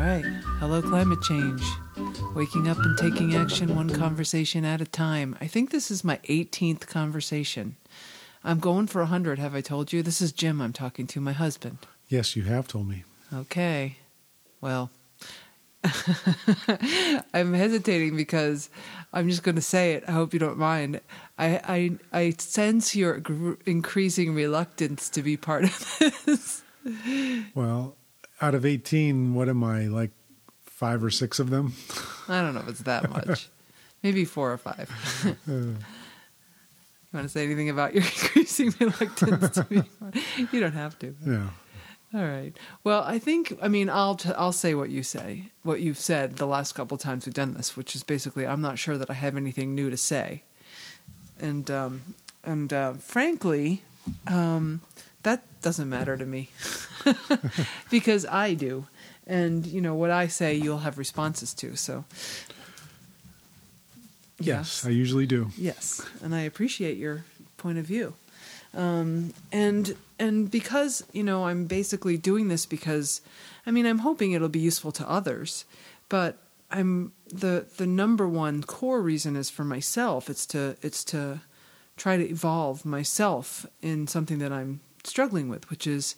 right. Hello, climate change. Waking up and taking action, one conversation at a time. I think this is my 18th conversation. I'm going for 100, have I told you? This is Jim I'm talking to, my husband. Yes, you have told me. Okay. Well, I'm hesitating because I'm just going to say it. I hope you don't mind. I sense your increasing reluctance to be part of this. Well, out of 18, what am I, like 5 or 6 of them? I don't know if it's that much. Maybe 4 or 5. You want to say anything about your increasing reluctance to be part? You don't have to. No. All right. Well, I think, I mean, I'll say what you say, what you've said the last couple of times we've done this, which is basically, I'm not sure that I have anything new to say. And frankly, that doesn't matter to me because I do. And, you know, what I say, you'll have responses to. So. Yes, I usually do. Yes. And I appreciate your point of view. And because, you know, I'm basically doing this because, I mean, I'm hoping it'll be useful to others, but I'm the number one core reason is for myself. It's to try to evolve myself in something that I'm struggling with, which is,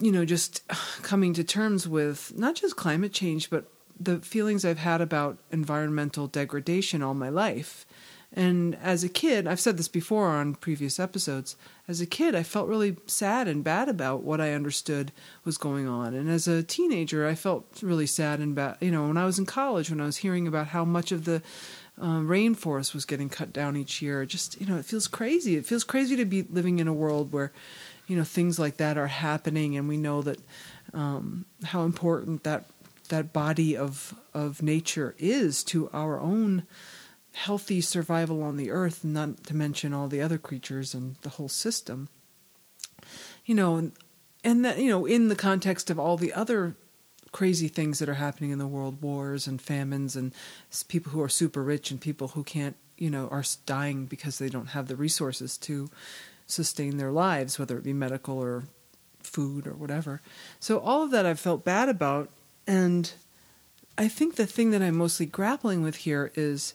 you know, just coming to terms with not just climate change, but the feelings I've had about environmental degradation all my life. And as a kid, I've said this before on previous episodes, as a kid, I felt really sad and bad about what I understood was going on. And as a teenager, I felt really sad and bad. You know, when I was in college, when I was hearing about how much of the rainforest was getting cut down each year, just, you know, it feels crazy. It feels crazy to be living in a world where, you know, things like that are happening. And we know that how important that body of nature is to our own healthy survival on the earth, not to mention all the other creatures and the whole system, you know, and that, you know, in the context of all the other crazy things that are happening in the world, wars and famines and people who are super rich and people who can't, you know, are dying because they don't have the resources to sustain their lives, whether it be medical or food or whatever. So all of that I've felt bad about. And I think the thing that I'm mostly grappling with here is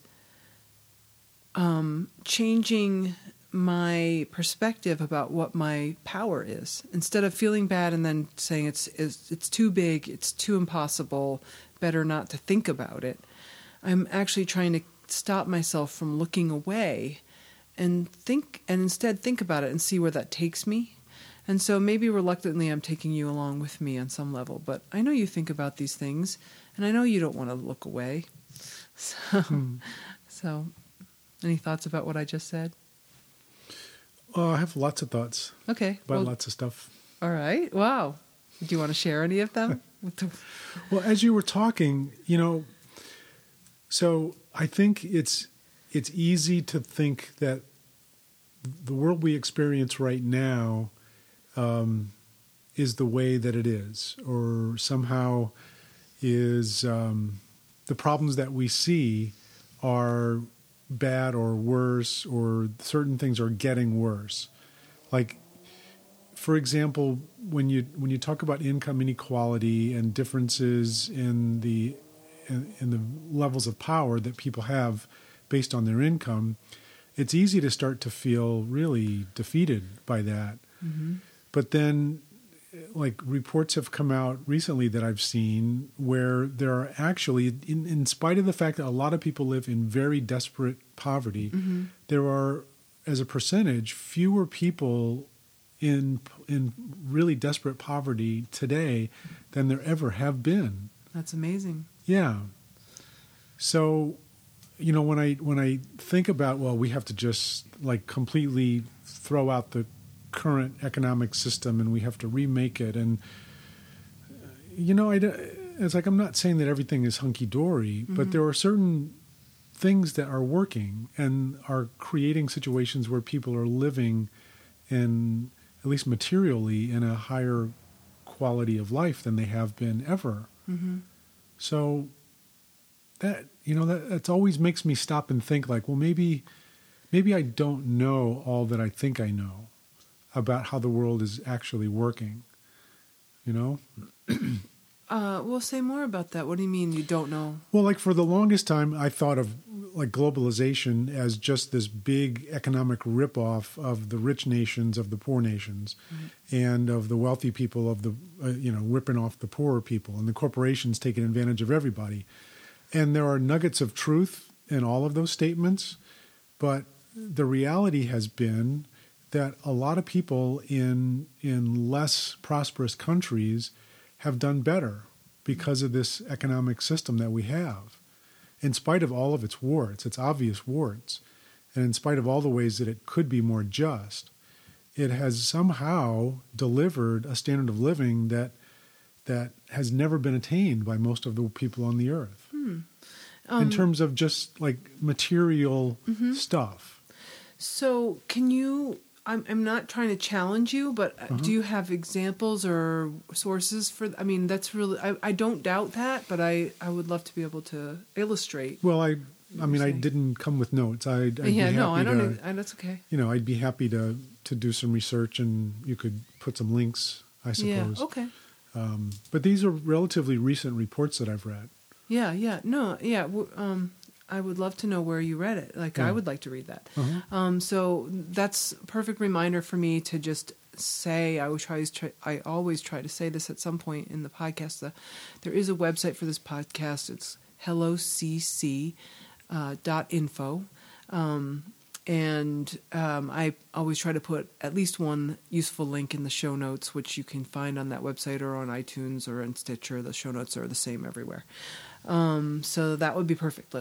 changing my perspective about what my power is. Instead of feeling bad and then saying it's too big, it's too impossible, better not to think about it, I'm actually trying to stop myself from looking away and instead think about it and see where that takes me. And so maybe reluctantly I'm taking you along with me on some level, but I know you think about these things and I know you don't want to look away. So any thoughts about what I just said? I have lots of thoughts. Okay. About lots of stuff. All right. Wow. Do you want to share any of them? Well, as you were talking, you know, so I think it's easy to think that the world we experience right now is the way that it is, or somehow is the problems that we see are bad or worse, or certain things are getting worse. Like, for example, when you talk about income inequality and differences in the levels of power that people have based on their income, it's easy to start to feel really defeated by that. Mm-hmm. But then, like, reports have come out recently that I've seen where there are actually, in spite of the fact that a lot of people live in very desperate poverty, mm-hmm. there are, as a percentage, fewer people in really desperate poverty today than there ever have been. That's amazing. Yeah. So, you know, when I think about, well, we have to just, like, completely throw out the current economic system and we have to remake it. And, you know, it's like, I'm not saying that everything is hunky-dory, mm-hmm. but there are certain things that are working and are creating situations where people are living in, at least materially, in a higher quality of life than they have been ever. Mm-hmm. So that, you know, that's always makes me stop and think, like, well, maybe I don't know all that I think I know about how the world is actually working, you know? We'll say more about that. What do you mean you don't know? Well, like for the longest time, I thought of like globalization as just this big economic ripoff of the rich nations, of the poor nations, mm-hmm. and of the wealthy people, of the, ripping off the poorer people, and the corporations taking advantage of everybody. And there are nuggets of truth in all of those statements, but the reality has been that a lot of people in less prosperous countries have done better because of this economic system that we have, in spite of all of its warts, its obvious warts, and in spite of all the ways that it could be more just. It has somehow delivered a standard of living that has never been attained by most of the people on the earth, in terms of just like material mm-hmm. stuff. So can you... I'm not trying to challenge you, but uh-huh. do you have examples or sources for... I mean, that's really... I don't doubt that, but I would love to be able to illustrate. Well, I didn't come with notes. That's okay. I'd be happy to do some research, and you could put some links, I suppose. Yeah, okay. But these are relatively recent reports that I've read. Yeah. No, yeah. I would love to know where you read it. I would like to read that. Uh-huh. So that's a perfect reminder for me to just say, I always try to say this at some point in the podcast. There is a website for this podcast. It's hellocc.info. And I always try to put at least one useful link in the show notes, which you can find on that website or on iTunes or on Stitcher. The show notes are the same everywhere. So that would be perfect.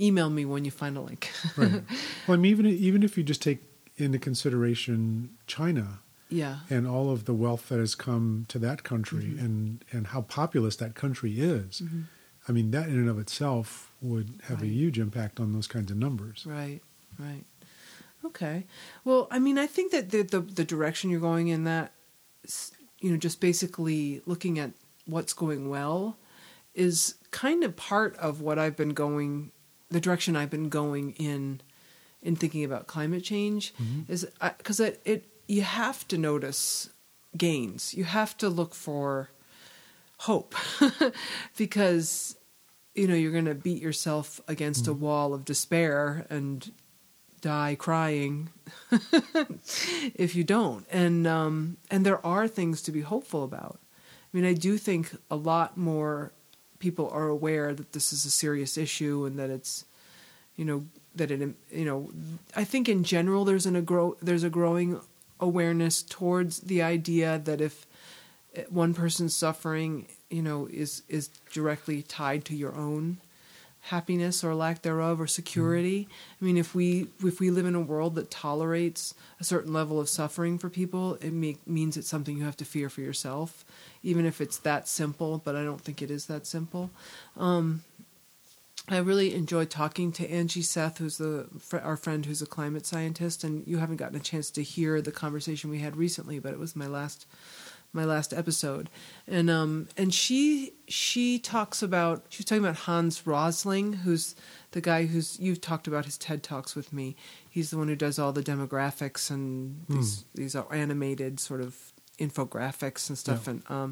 Email me when you find a link. Right. Well, I mean, even if you just take into consideration China, and all of the wealth that has come to that country, mm-hmm. and how populous that country is, mm-hmm. I mean, that in and of itself would have a huge impact on those kinds of numbers. Right. Okay. Well, I mean, I think that the direction you're going in, that, just basically looking at what's going well, is kind of part of what I've been going, the direction I've been going in thinking about climate change, mm-hmm. is because you have to notice gains. You have to look for hope because, you're going to beat yourself against mm-hmm. a wall of despair and die crying if you don't. And there are things to be hopeful about. I mean, I do think a lot more people are aware that this is a serious issue and that it's, I think in general there's a growing awareness towards the idea that if one person's suffering, is directly tied to your own happiness or lack thereof or security. Mm-hmm. I mean, if we live in a world that tolerates a certain level of suffering for people, it means it's something you have to fear for yourself, even if it's that simple, but I don't think it is that simple. I really enjoyed talking to Angie Seth, who's our friend who's a climate scientist, and you haven't gotten a chance to hear the conversation we had recently, but it was my last episode. And she was talking about Hans Rosling, who's the guy you've talked about his TED Talks with me. He's the one who does all the demographics and these are animated sort of infographics and stuff. Yeah.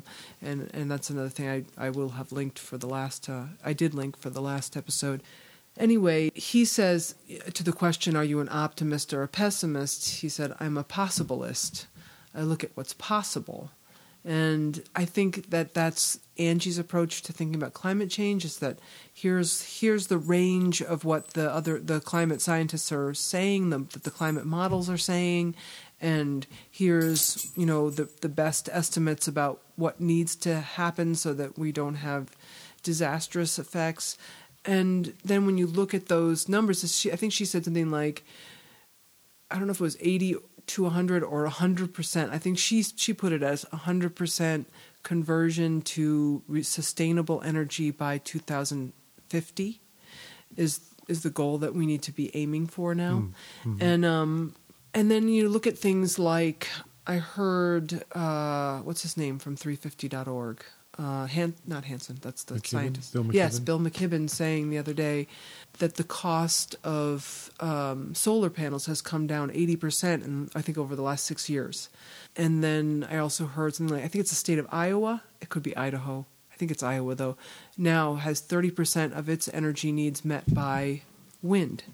And that's another thing I will have linked for the last, I did link for the last episode. Anyway, he says to the question, are you an optimist or a pessimist? He said, I'm a possibilist. I look at what's possible. And I think that that's Angie's approach to thinking about climate change, is that here's the range of what the climate scientists are saying, that the climate models are saying, and here's the best estimates about what needs to happen so that we don't have disastrous effects. And then when you look at those numbers, I think she said something like, I don't know if it was 80 to 100 or 100%. I think she put it as 100% conversion to sustainable energy by 2050 is the goal that we need to be aiming for now. Mm-hmm. And then you look at things like, I heard what's his name from 350.org, not Hansen, that's the scientist. Bill McKibben? Yes, Bill McKibben saying the other day that the cost of solar panels has come down 80%, and I think over the last 6 years. And then I also heard something like, I think it's the state of Iowa. It could be Idaho. I think it's Iowa, though. Now has 30% of its energy needs met by wind.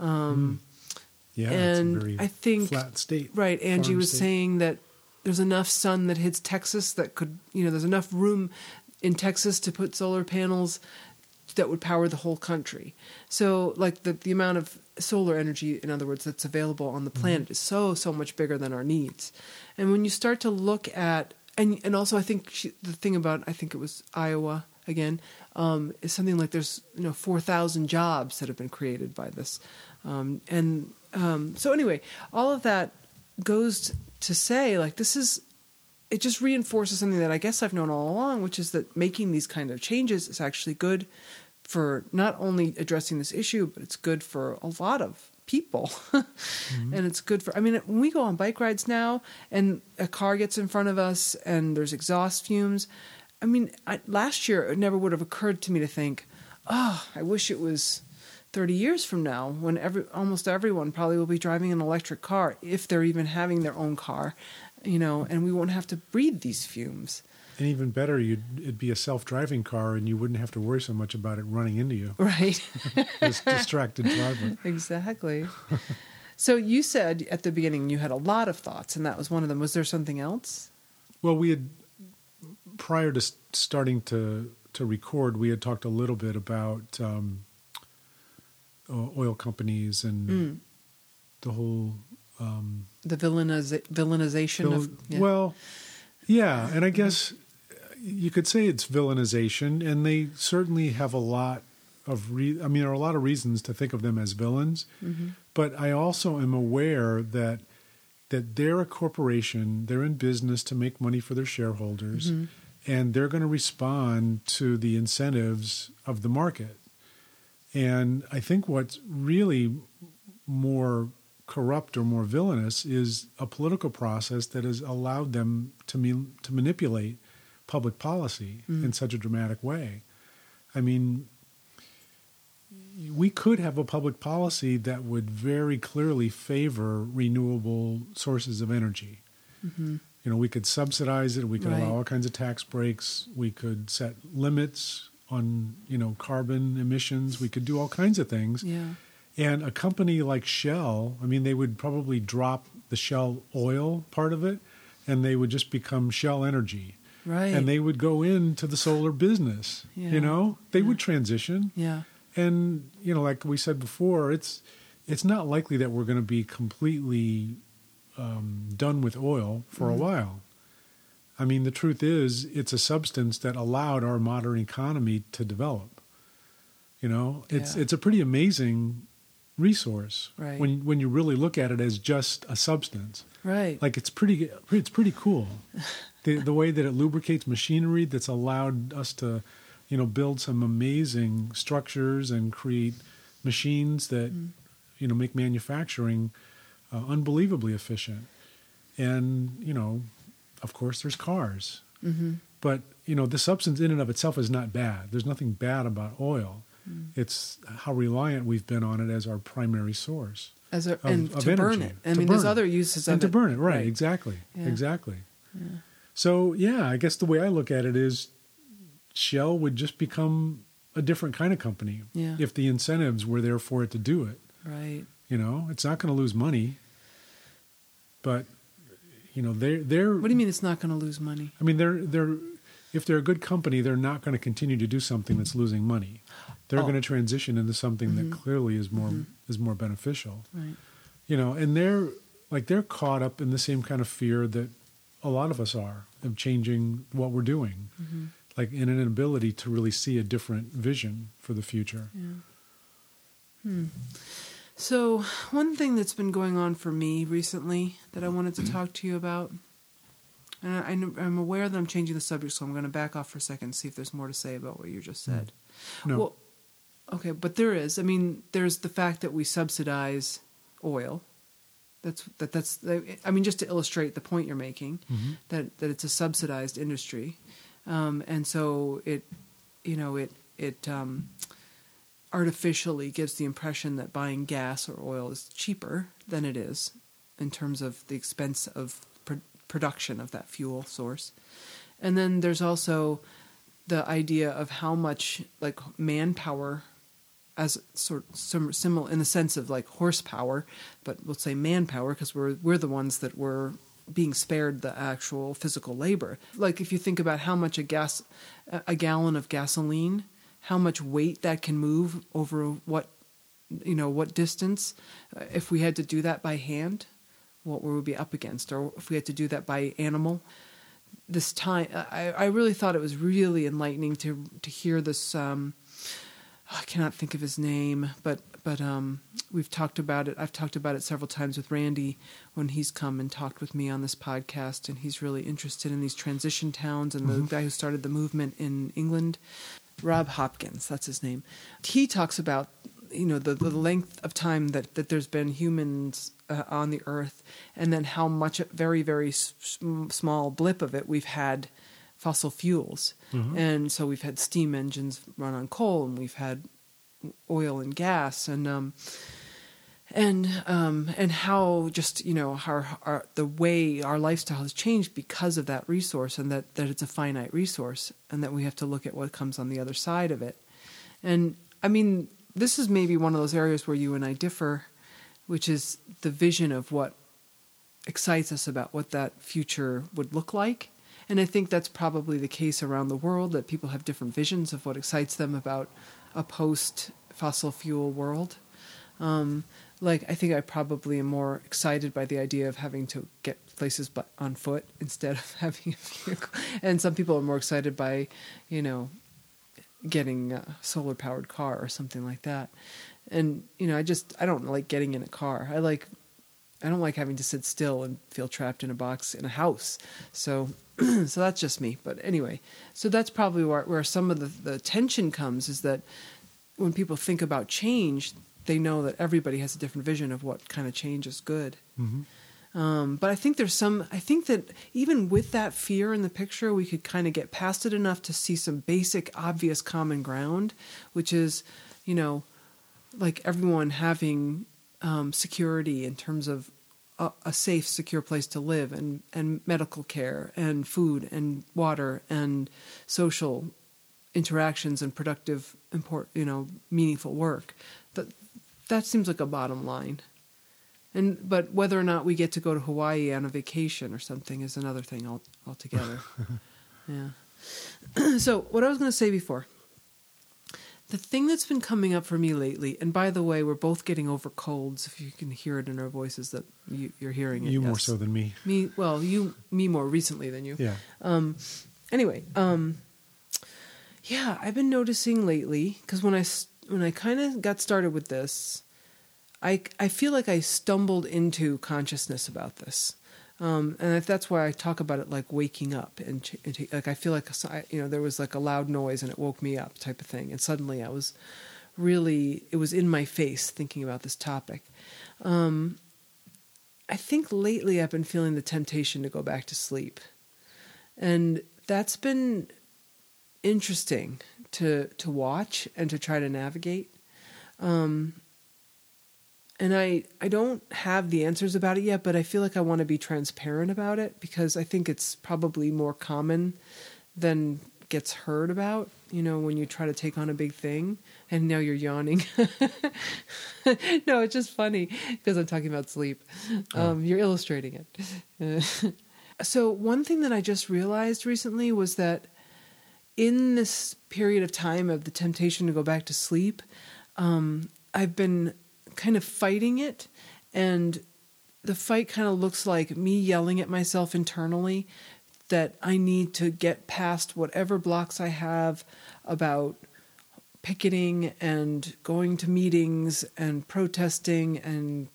Yeah, and it's a very flat state. Right, Angie was saying that there's enough sun that hits Texas that could, there's enough room in Texas to put solar panels that would power the whole country. So, the amount of solar energy, in other words, that's available on the planet is so much bigger than our needs. And when you start to look at, and also I think the thing about, I think it was Iowa again, is something like there's 4,000 jobs that have been created by this. So anyway, all of that goes to say, it just reinforces something that I guess I've known all along, which is that making these kind of changes is actually good for not only addressing this issue, but it's good for a lot of people. Mm-hmm. And it's good for, when we go on bike rides now and a car gets in front of us and there's exhaust fumes. Last year it never would have occurred to me to think, I wish it was 30 years from now, when almost everyone probably will be driving an electric car, if they're even having their own car, and we won't have to breathe these fumes. And even better, it'd be a self-driving car, and you wouldn't have to worry so much about it running into you. Right. This distracted driver. Exactly. So you said at the beginning you had a lot of thoughts, and that was one of them. Was there something else? Well, we had, prior to starting to record, we had talked a little bit about oil companies and the whole... the villainization of... Yeah. Well... Yeah, and I guess you could say it's villainization, and they certainly have a lot of there are a lot of reasons to think of them as villains. Mm-hmm. But I also am aware that they're a corporation, they're in business to make money for their shareholders, mm-hmm. and they're going to respond to the incentives of the market. And I think what's really more corrupt or more villainous is a political process that has allowed them to manipulate public policy in such a dramatic way. We could have a public policy that would very clearly favor renewable sources of energy. Mm-hmm. We could subsidize it. We could allow all kinds of tax breaks. We could set limits on, carbon emissions. We could do all kinds of things. Yeah. And a company like Shell, they would probably drop the Shell oil part of it, and they would just become Shell Energy. Right. And they would go into the solar business, They would transition. Yeah. And, like we said before, it's not likely that we're going to be completely done with oil for a while. The truth is, it's a substance that allowed our modern economy to develop. It's a pretty amazing resource when you really look at it as just a substance. Right. It's pretty cool. The way that it lubricates machinery that's allowed us to, build some amazing structures and create machines that, make manufacturing unbelievably efficient. And, of course there's cars. Mm-hmm. But, the substance in and of itself is not bad. There's nothing bad about oil. It's how reliant we've been on it as our primary source of energy. Burn it. There's other uses of it. And to burn it, right? Exactly, yeah. Exactly. Yeah. So, I guess the way I look at it is, Shell would just become a different kind of company if the incentives were there for it to do it. Right. It's not going to lose money, but they're. What do you mean it's not going to lose money? They're. If they're a good company, they're not going to continue to do something that's losing money. They're going to transition into something that clearly is more beneficial. Right. And they're caught up in the same kind of fear that a lot of us are of changing what we're doing, in an inability to really see a different vision for the future. Yeah. So one thing that's been going on for me recently that I wanted to talk to you about. And I'm aware that I'm changing the subject, so I'm going to back off for a second and see if there's more to say about what you just said. No. Well, okay, but there is. There's the fact that we subsidize oil. That's just to illustrate the point you're making, that it's a subsidized industry. And so it artificially gives the impression that buying gas or oil is cheaper than it is in terms of the expense of production of that fuel source. And then there's also the idea of how much like manpower as sort of similar in the sense of like horsepower, but we'll say manpower because we're the ones that were being spared the actual physical labor. Like if you think about how much a gallon of gasoline, how much weight that can move over what distance, if we had to do that by hand, what would we be up against? Or if we had to do that by animal. This time, I really thought it was really enlightening to hear this. I cannot think of his name, but we've talked about it. I've talked about it several times with Randy when he's come and talked with me on this podcast, and he's really interested in these transition towns and the guy who started the movement in England, Rob Hopkins, that's his name. He talks about the length of time that there's been humans on the earth, and then how much a very, very small blip of it we've had fossil fuels. Mm-hmm. And so we've had steam engines run on coal, and we've had oil and gas, and how just, the way our lifestyle has changed because of that resource, and that it's a finite resource, and that we have to look at what comes on the other side of it. And I mean, this is maybe one of those areas where you and I differ, which is the vision of what excites us about what that future would look like. And I think that's probably the case around the world, that people have different visions of what excites them about a post-fossil fuel world. I think I probably am more excited by the idea of having to get places on foot instead of having a vehicle. And some people are more excited by, getting a solar-powered car or something like that. And, I don't like getting in a car. I don't like having to sit still and feel trapped in a box in a house. So that's just me. But anyway, so that's probably where some of the tension comes, is that when people think about change, they know that everybody has a different vision of what kind of change is good. Mm-hmm. But I think I think that even with that fear in the picture, we could kind of get past it enough to see some basic, obvious common ground, which is, everyone having security in terms of a safe, secure place to live, and medical care and food and water and social interactions and productive, meaningful work. That seems like a bottom line. But whether or not we get to go to Hawaii on a vacation or something is another thing altogether. Yeah. So what I was going to say before, the thing that's been coming up for me lately, and by the way, we're both getting over colds. If you can hear it in our voices that you're hearing it. You yes. More so than me. Me more recently than you. Yeah. Yeah, I've been noticing lately, because when I kind of got started with this, I feel like I stumbled into consciousness about this. And that's why I talk about it like waking up, and like I feel like there was like a loud noise and it woke me up type of thing. And suddenly I was it was in my face thinking about this topic. I think lately I've been feeling the temptation to go back to sleep, and that's been interesting to watch and to try to navigate. And I don't have the answers about it yet, but I feel like I want to be transparent about it, because I think it's probably more common than gets heard about, when you try to take on a big thing. And now you're yawning. No, it's just funny because I'm talking about sleep. You're illustrating it. So one thing that I just realized recently was that in this period of time of the temptation to go back to sleep, I've been kind of fighting it, and the fight kind of looks like me yelling at myself internally that I need to get past whatever blocks I have about picketing and going to meetings and protesting and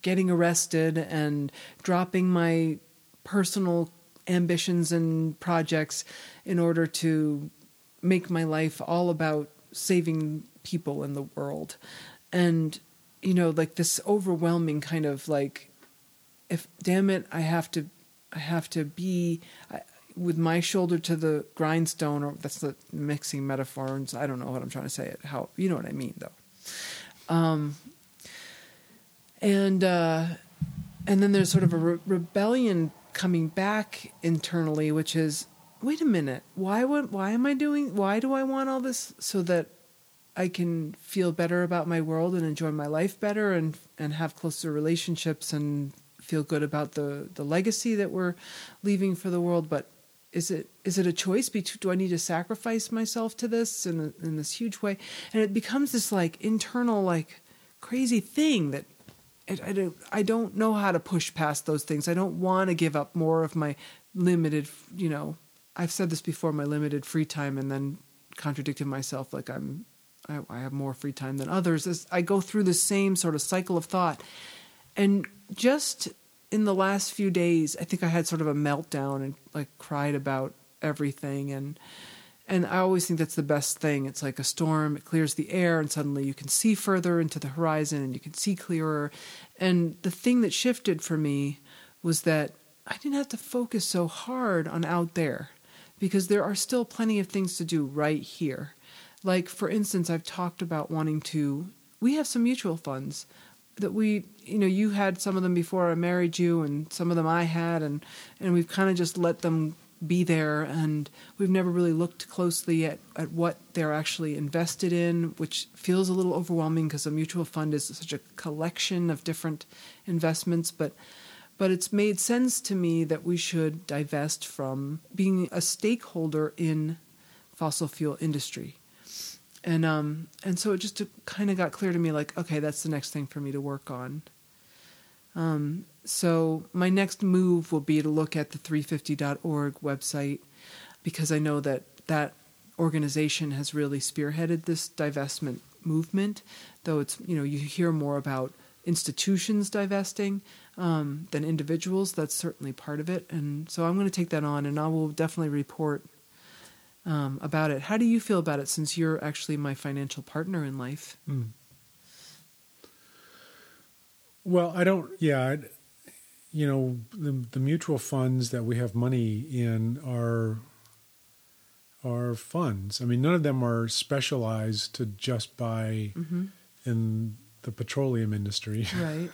getting arrested and dropping my personal ambitions and projects in order to make my life all about saving people in the world. And this overwhelming kind of like, if damn it, I have to be with my shoulder to the grindstone, or that's the mixing metaphors. I don't know what I'm trying to say. How you know what I mean, though. And then there's sort of a rebellion coming back internally, which is, wait a minute, why am I doing? Why do I want all this? So that I can feel better about my world and enjoy my life better, and have closer relationships and feel good about the legacy that we're leaving for the world. But is it a choice? Do I need to sacrifice myself to this in this huge way? And it becomes this like internal, like crazy thing that I don't know how to push past those things. I don't want to give up more of my limited, you know, I've said this before, my limited free time, and then contradicted myself. Like I have more free time than others. As I go through the same sort of cycle of thought. And just in the last few days, I think I had sort of a meltdown and like cried about everything. And I always think that's the best thing. It's like a storm. It clears the air, and suddenly you can see further into the horizon, and you can see clearer. And the thing that shifted for me was that I didn't have to focus so hard on out there, because there are still plenty of things to do right here. Like, for instance, I've talked about wanting to, we have some mutual funds that we, you know, you had some of them before I married you, and some of them I had, and we've kind of just let them be there, and we've never really looked closely at what they're actually invested in, which feels a little overwhelming because a mutual fund is such a collection of different investments, but it's made sense to me that we should divest from being a stakeholder in fossil fuel industry. And so it just kind of got clear to me, like, okay, that's the next thing for me to work on. So my next move will be to look at the 350.org website, because I know that that organization has really spearheaded this divestment movement, though it's, you know, you hear more about institutions divesting than individuals. That's certainly part of it. And so I'm going to take that on, and I will definitely report about it. How do you feel about it, since you're actually my financial partner in life? Mm. Well, the mutual funds that we have money in are funds. I mean, none of them are specialized to just buy in the petroleum industry. Right.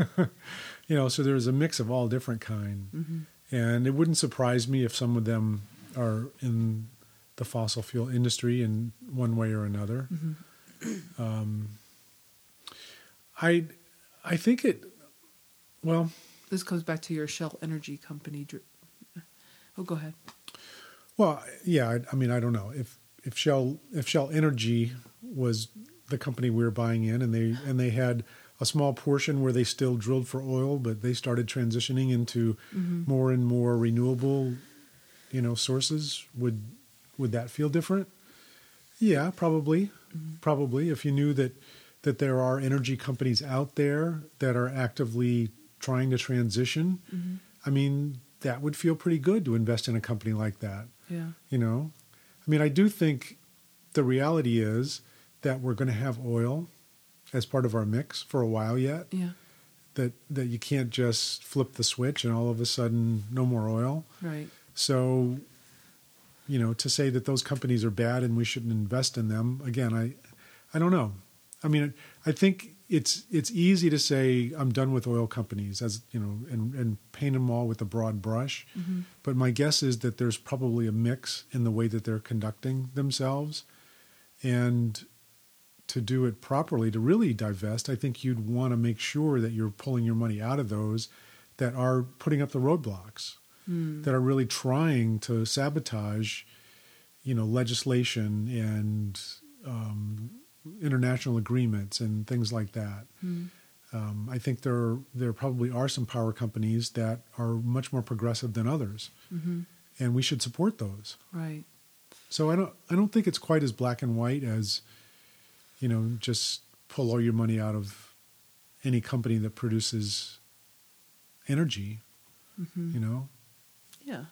You know, so there's a mix of all different kind. Mm-hmm. And it wouldn't surprise me if some of them are in the fossil fuel industry in one way or another. Mm-hmm. I think it, well, this comes back to your Shell energy company. Oh, go ahead. Well, yeah, I mean, I don't know if Shell Energy was the company we were buying in, and they had a small portion where they still drilled for oil, but they started transitioning into more and more renewable, you know, sources. Would that feel different? Yeah, probably. Mm-hmm. Probably. If you knew that there are energy companies out there that are actively trying to transition, I mean, that would feel pretty good to invest in a company like that. Yeah. You know? I mean, I do think the reality is that we're going to have oil as part of our mix for a while yet. Yeah. That you can't just flip the switch and all of a sudden no more oil. Right. So, you know, to say that those companies are bad and we shouldn't invest in them, again, I don't know. I mean, I think it's easy to say I'm done with oil companies, as you know, and paint them all with a broad brush. Mm-hmm. But my guess is that there's probably a mix in the way that they're conducting themselves, and to do it properly, to really divest, I think you'd want to make sure that you're pulling your money out of those that are putting up the roadblocks, that are really trying to sabotage, you know, legislation and international agreements and things like that. Mm. I think there probably are some power companies that are much more progressive than others, and we should support those. Right. So I don't think it's quite as black and white as, you know, just pull all your money out of any company that produces energy. You know? Yeah.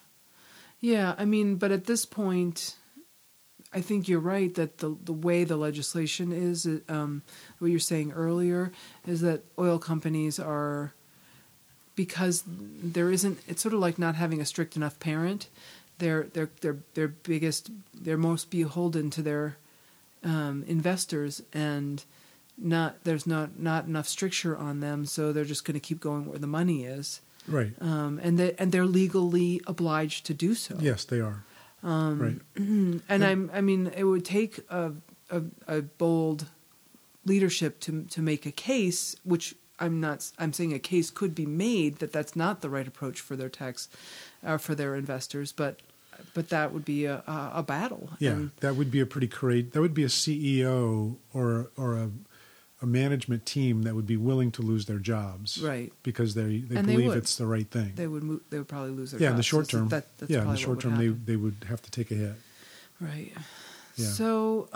Yeah, I mean, but at this point, I think you're right that the way the legislation is, what you're saying earlier, is that oil companies are, because there isn't, it's sort of like not having a strict enough parent, their biggest, they're most beholden to their investors, and there's not enough stricture on them, so they're just going to keep going where the money is. Right. And they're legally obliged to do so. Yes, they are. Right. And yeah. I mean, it would take a bold leadership to make a case, which I'm saying a case could be made that that's not the right approach for their tax, for their investors, but that would be a battle. Yeah, and that would be a pretty courageous. That would be a CEO or a management team that would be willing to lose their jobs, right? Because they believe it's the right thing. They would probably lose their jobs. Yeah, in the short term. They would have to take a hit. Right. Yeah. So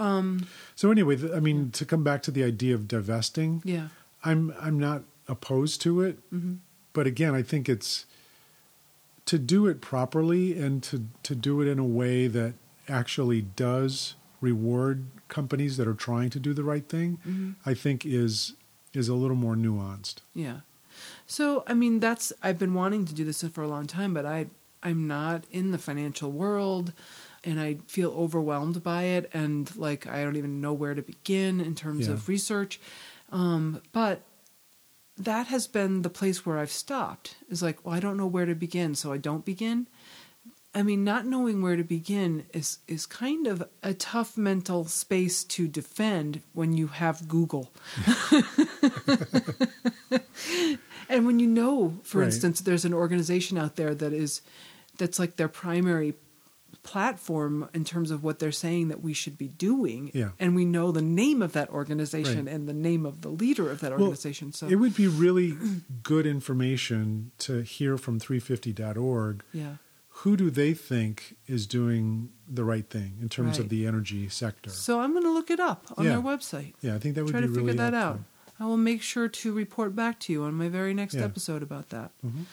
anyway, to come back to the idea of divesting. Yeah. I'm not opposed to it, mm-hmm. but again, I think it's to do it properly and to do it in a way that actually does reward companies that are trying to do the right thing, mm-hmm. I think is a little more nuanced. Yeah. So, I've been wanting to do this for a long time, but I'm not in the financial world, and I feel overwhelmed by it, and like I don't even know where to begin in terms of research. But that has been the place where I've stopped. It's like, well, I don't know where to begin, so I don't begin. Not knowing where to begin is kind of a tough mental space to defend when you have Google. And when you know, for instance, there's an organization out there that's like their primary platform in terms of what they're saying that we should be doing, and we know the name of that organization and the name of the leader of that organization. So it would be really good information to hear from 350.org. Yeah. Who do they think is doing the right thing in terms of the energy sector? So I'm going to look it up on their website. Yeah, I think that would be really helpful. Try to figure that out. I will make sure to report back to you on my very next episode about that. Mm-hmm.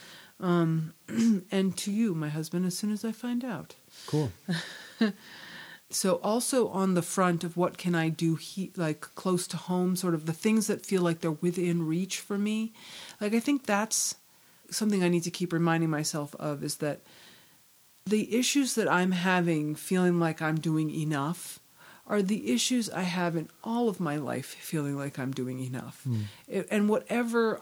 And to you, my husband, as soon as I find out. Cool. So also on the front of what can I do, close to home, sort of the things that feel like they're within reach for me. I think that's something I need to keep reminding myself of, is that the issues that I'm having, feeling like I'm doing enough, are the issues I have in all of my life, feeling like I'm doing enough. Mm.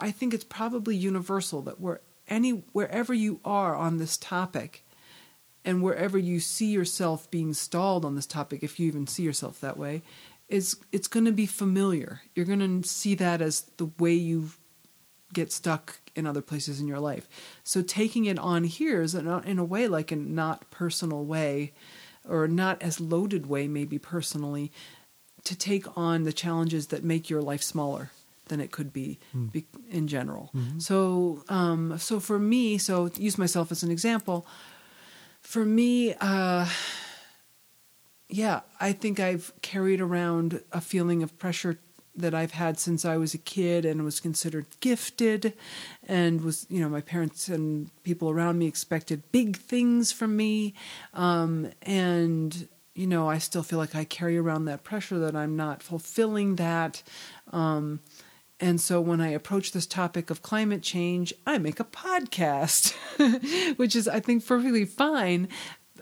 I think it's probably universal that wherever you are on this topic, and wherever you see yourself being stalled on this topic, if you even see yourself that way, it's going to be familiar. You're going to see that as the way you get stuck in other places in your life. So taking it on here is in a way like a not personal way, or not as loaded way maybe personally, to take on the challenges that make your life smaller than it could be in general. Mm-hmm. So for me, to use myself as an example, for me, I think I've carried around a feeling of pressure that I've had since I was a kid and was considered gifted, and was, my parents and people around me expected big things from me. I still feel like I carry around that pressure that I'm not fulfilling that. And so when I approach this topic of climate change, I make a podcast, which is, I think, perfectly fine.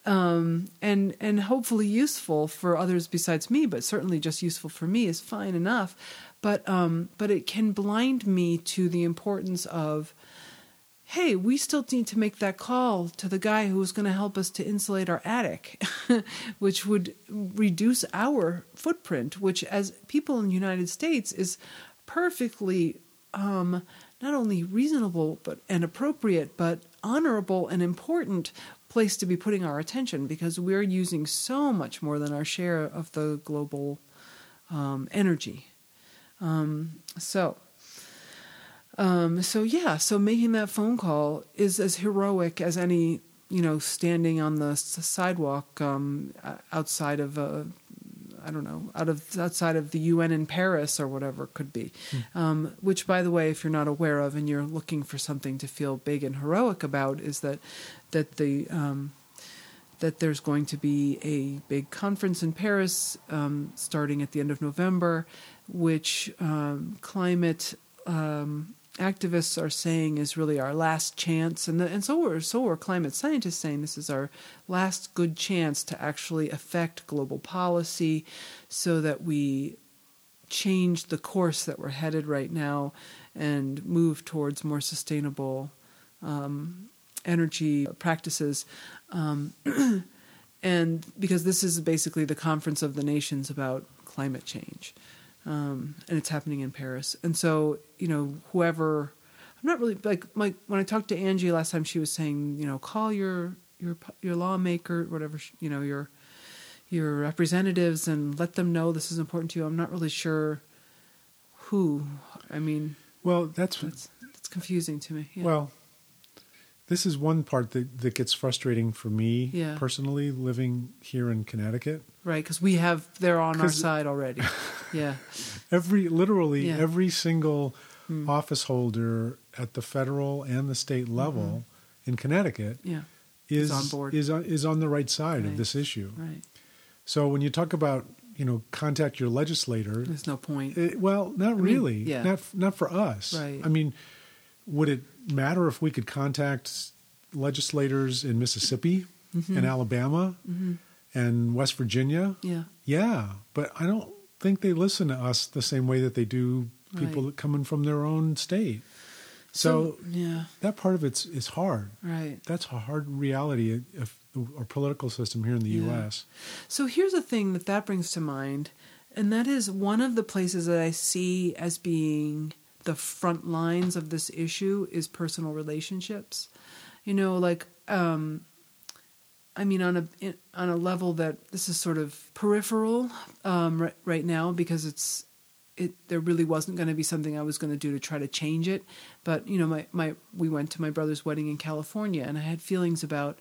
And hopefully useful for others besides me, but certainly just useful for me is fine enough. But it can blind me to the importance of, hey, we still need to make that call to the guy who is going to help us to insulate our attic, which would reduce our footprint, which as people in the United States is perfectly not only reasonable and appropriate, but honorable and important place to be putting our attention, because we're using so much more than our share of the global energy. So making that phone call is as heroic as any, standing on the sidewalk outside of outside of the UN in Paris or whatever it could be. Which, by the way, if you're not aware of and you're looking for something to feel big and heroic about, is that there's going to be a big conference in Paris starting at the end of November, which climate activists are saying is really our last chance, and so are climate scientists saying this is our last good chance to actually affect global policy so that we change the course that we're headed right now and move towards more sustainable energy practices. And because this is basically the Conference of the Nations about climate change. And it's happening in Paris. And so, when I talked to Angie last time, she was saying, call your lawmaker, whatever, your representatives and let them know this is important to you. I'm not really sure who, Well, that's confusing to me. Yeah. Well, this is one part that gets frustrating for me personally, living here in Connecticut. Right, because they're on our side already. Yeah. Every single office holder at the federal and the state level in Connecticut is on board. Is on the right side of this issue. Right. So when you talk about, contact your legislator. There's no point. Not really. Yeah. Not for us. Right. Would it matter if we could contact legislators in Mississippi and Alabama and West Virginia? Yeah. Yeah. But I don't think they listen to us the same way that they do people coming from their own state. So that part of it is hard. Right. That's a hard reality of our political system here in the U.S. So here's the thing that brings to mind, and that is one of the places that I see as being the front lines of this issue is personal relationships. On a level that this is sort of peripheral right now because there really wasn't going to be something I was going to do to try to change it. But, we went to my brother's wedding in California and I had feelings about,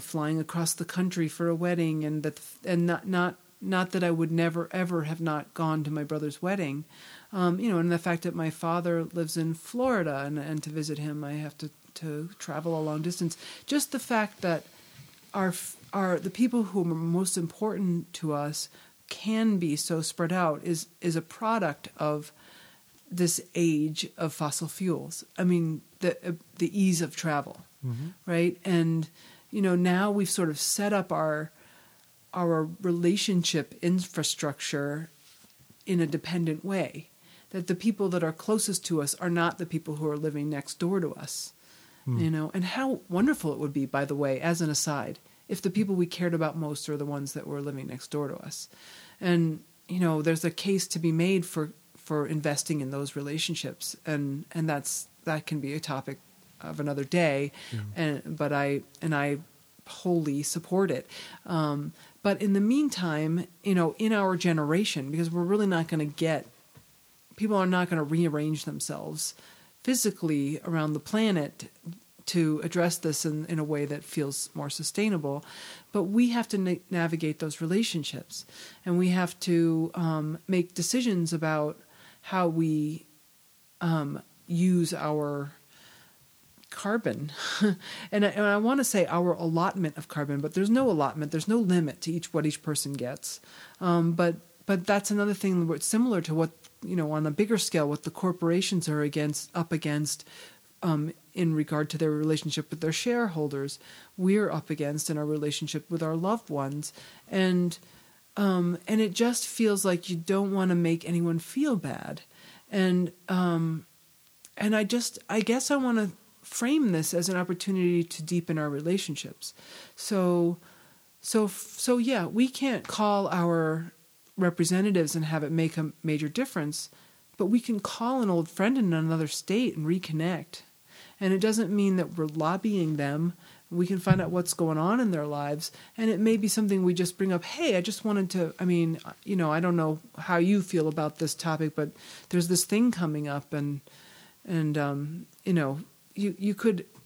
flying across the country for a wedding and not that I would never, ever have not gone to my brother's wedding. And the fact that my father lives in Florida and to visit him, I have to travel a long distance. Just the fact that the people who are most important to us can be so spread out is a product of this age of fossil fuels. The ease of travel, right? And, now we've sort of set up our relationship infrastructure in a dependent way, that the people that are closest to us are not the people who are living next door to us, and how wonderful it would be, by the way, as an aside, if the people we cared about most are the ones that were living next door to us. And, there's a case to be made for investing in those relationships. And that can be a topic of another day. Yeah. But I wholly support it. But in the meantime, in our generation, because we're really not going to people are not going to rearrange themselves physically around the planet to address this in a way that feels more sustainable. But we have to navigate those relationships, and we have to make decisions about how we use our carbon. and I want to say our allotment of carbon, but there's no allotment, there's no limit to what each person gets. But that's another thing that's similar to what, on a bigger scale, what the corporations are up against in regard to their relationship with their shareholders. We're up against in our relationship with our loved ones. And it just feels like you don't want to make anyone feel bad. And I guess I want to frame this as an opportunity to deepen our relationships. So yeah, we can't call our representatives and have it make a major difference, but we can call an old friend in another state and reconnect. And it doesn't mean that we're lobbying them. We can find out what's going on in their lives. And it may be something we just bring up. Hey, I just wanted to, I don't know how you feel about this topic, but there's this thing coming up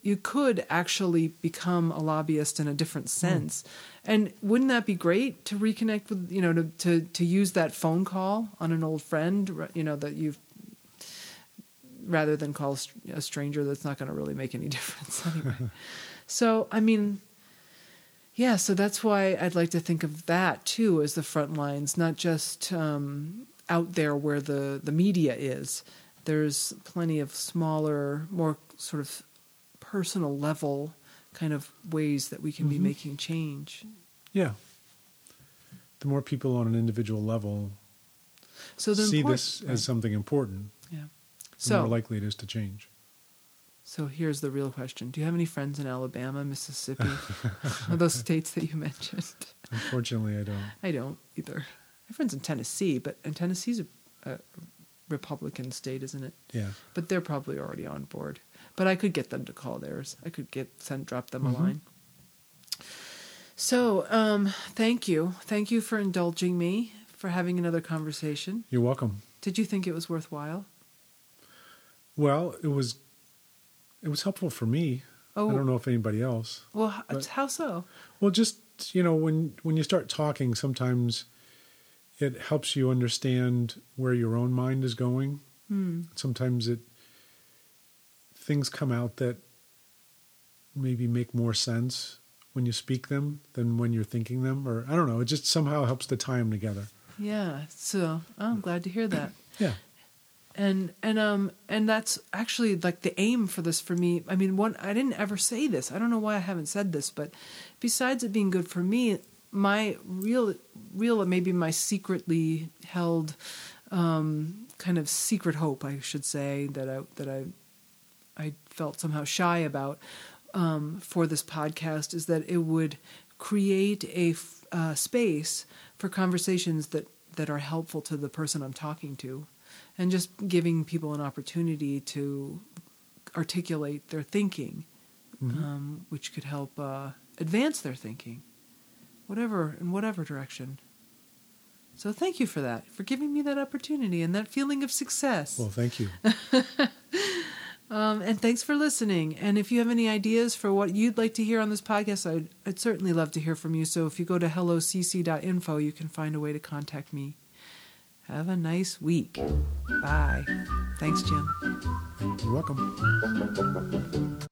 you could actually become a lobbyist in a different sense. And wouldn't that be great to reconnect with, to use that phone call on an old friend, that you've, rather than call a stranger that's not going to really make any difference anyway. So that's why I'd like to think of that too as the front lines, not just out there where the media is. There's plenty of smaller, more sort of personal level kind of ways that we can be making change. Yeah. The more people on an individual level see this as something important, the more likely it is to change. So here's the real question. Do you have any friends in Alabama, Mississippi, or those states that you mentioned? Unfortunately, I don't. I don't either. I have friends in Tennessee, and Tennessee's a Republican state, isn't it? Yeah. But they're probably already on board. But I could get them to call theirs. I could drop them a line. So thank you. Thank you for indulging me, for having another conversation. You're welcome. Did you think it was worthwhile? Well, it was helpful for me. Oh. I don't know if anybody else. Well, how so? Well, just, when you start talking, sometimes it helps you understand where your own mind is going. Mm. Sometimes things come out that maybe make more sense when you speak them than when you're thinking them, or I don't know, it just somehow helps to tie them together. Yeah, so I'm glad to hear that. Yeah. And that's actually like the aim for this for me. I mean, I didn't ever say this. I don't know why I haven't said this, but besides it being good for me, my real maybe my secretly held kind of secret hope, I should say, that I felt somehow shy about for this podcast is that it would create a space for conversations that are helpful to the person I'm talking to, and just giving people an opportunity to articulate their thinking, which could help advance their thinking, in whatever direction. So thank you for that, for giving me that opportunity and that feeling of success. Well, thank you. And thanks for listening. And if you have any ideas for what you'd like to hear on this podcast, I'd certainly love to hear from you. So if you go to hellocc.info, you can find a way to contact me. Have a nice week. Bye. Thanks, Jim. You're welcome.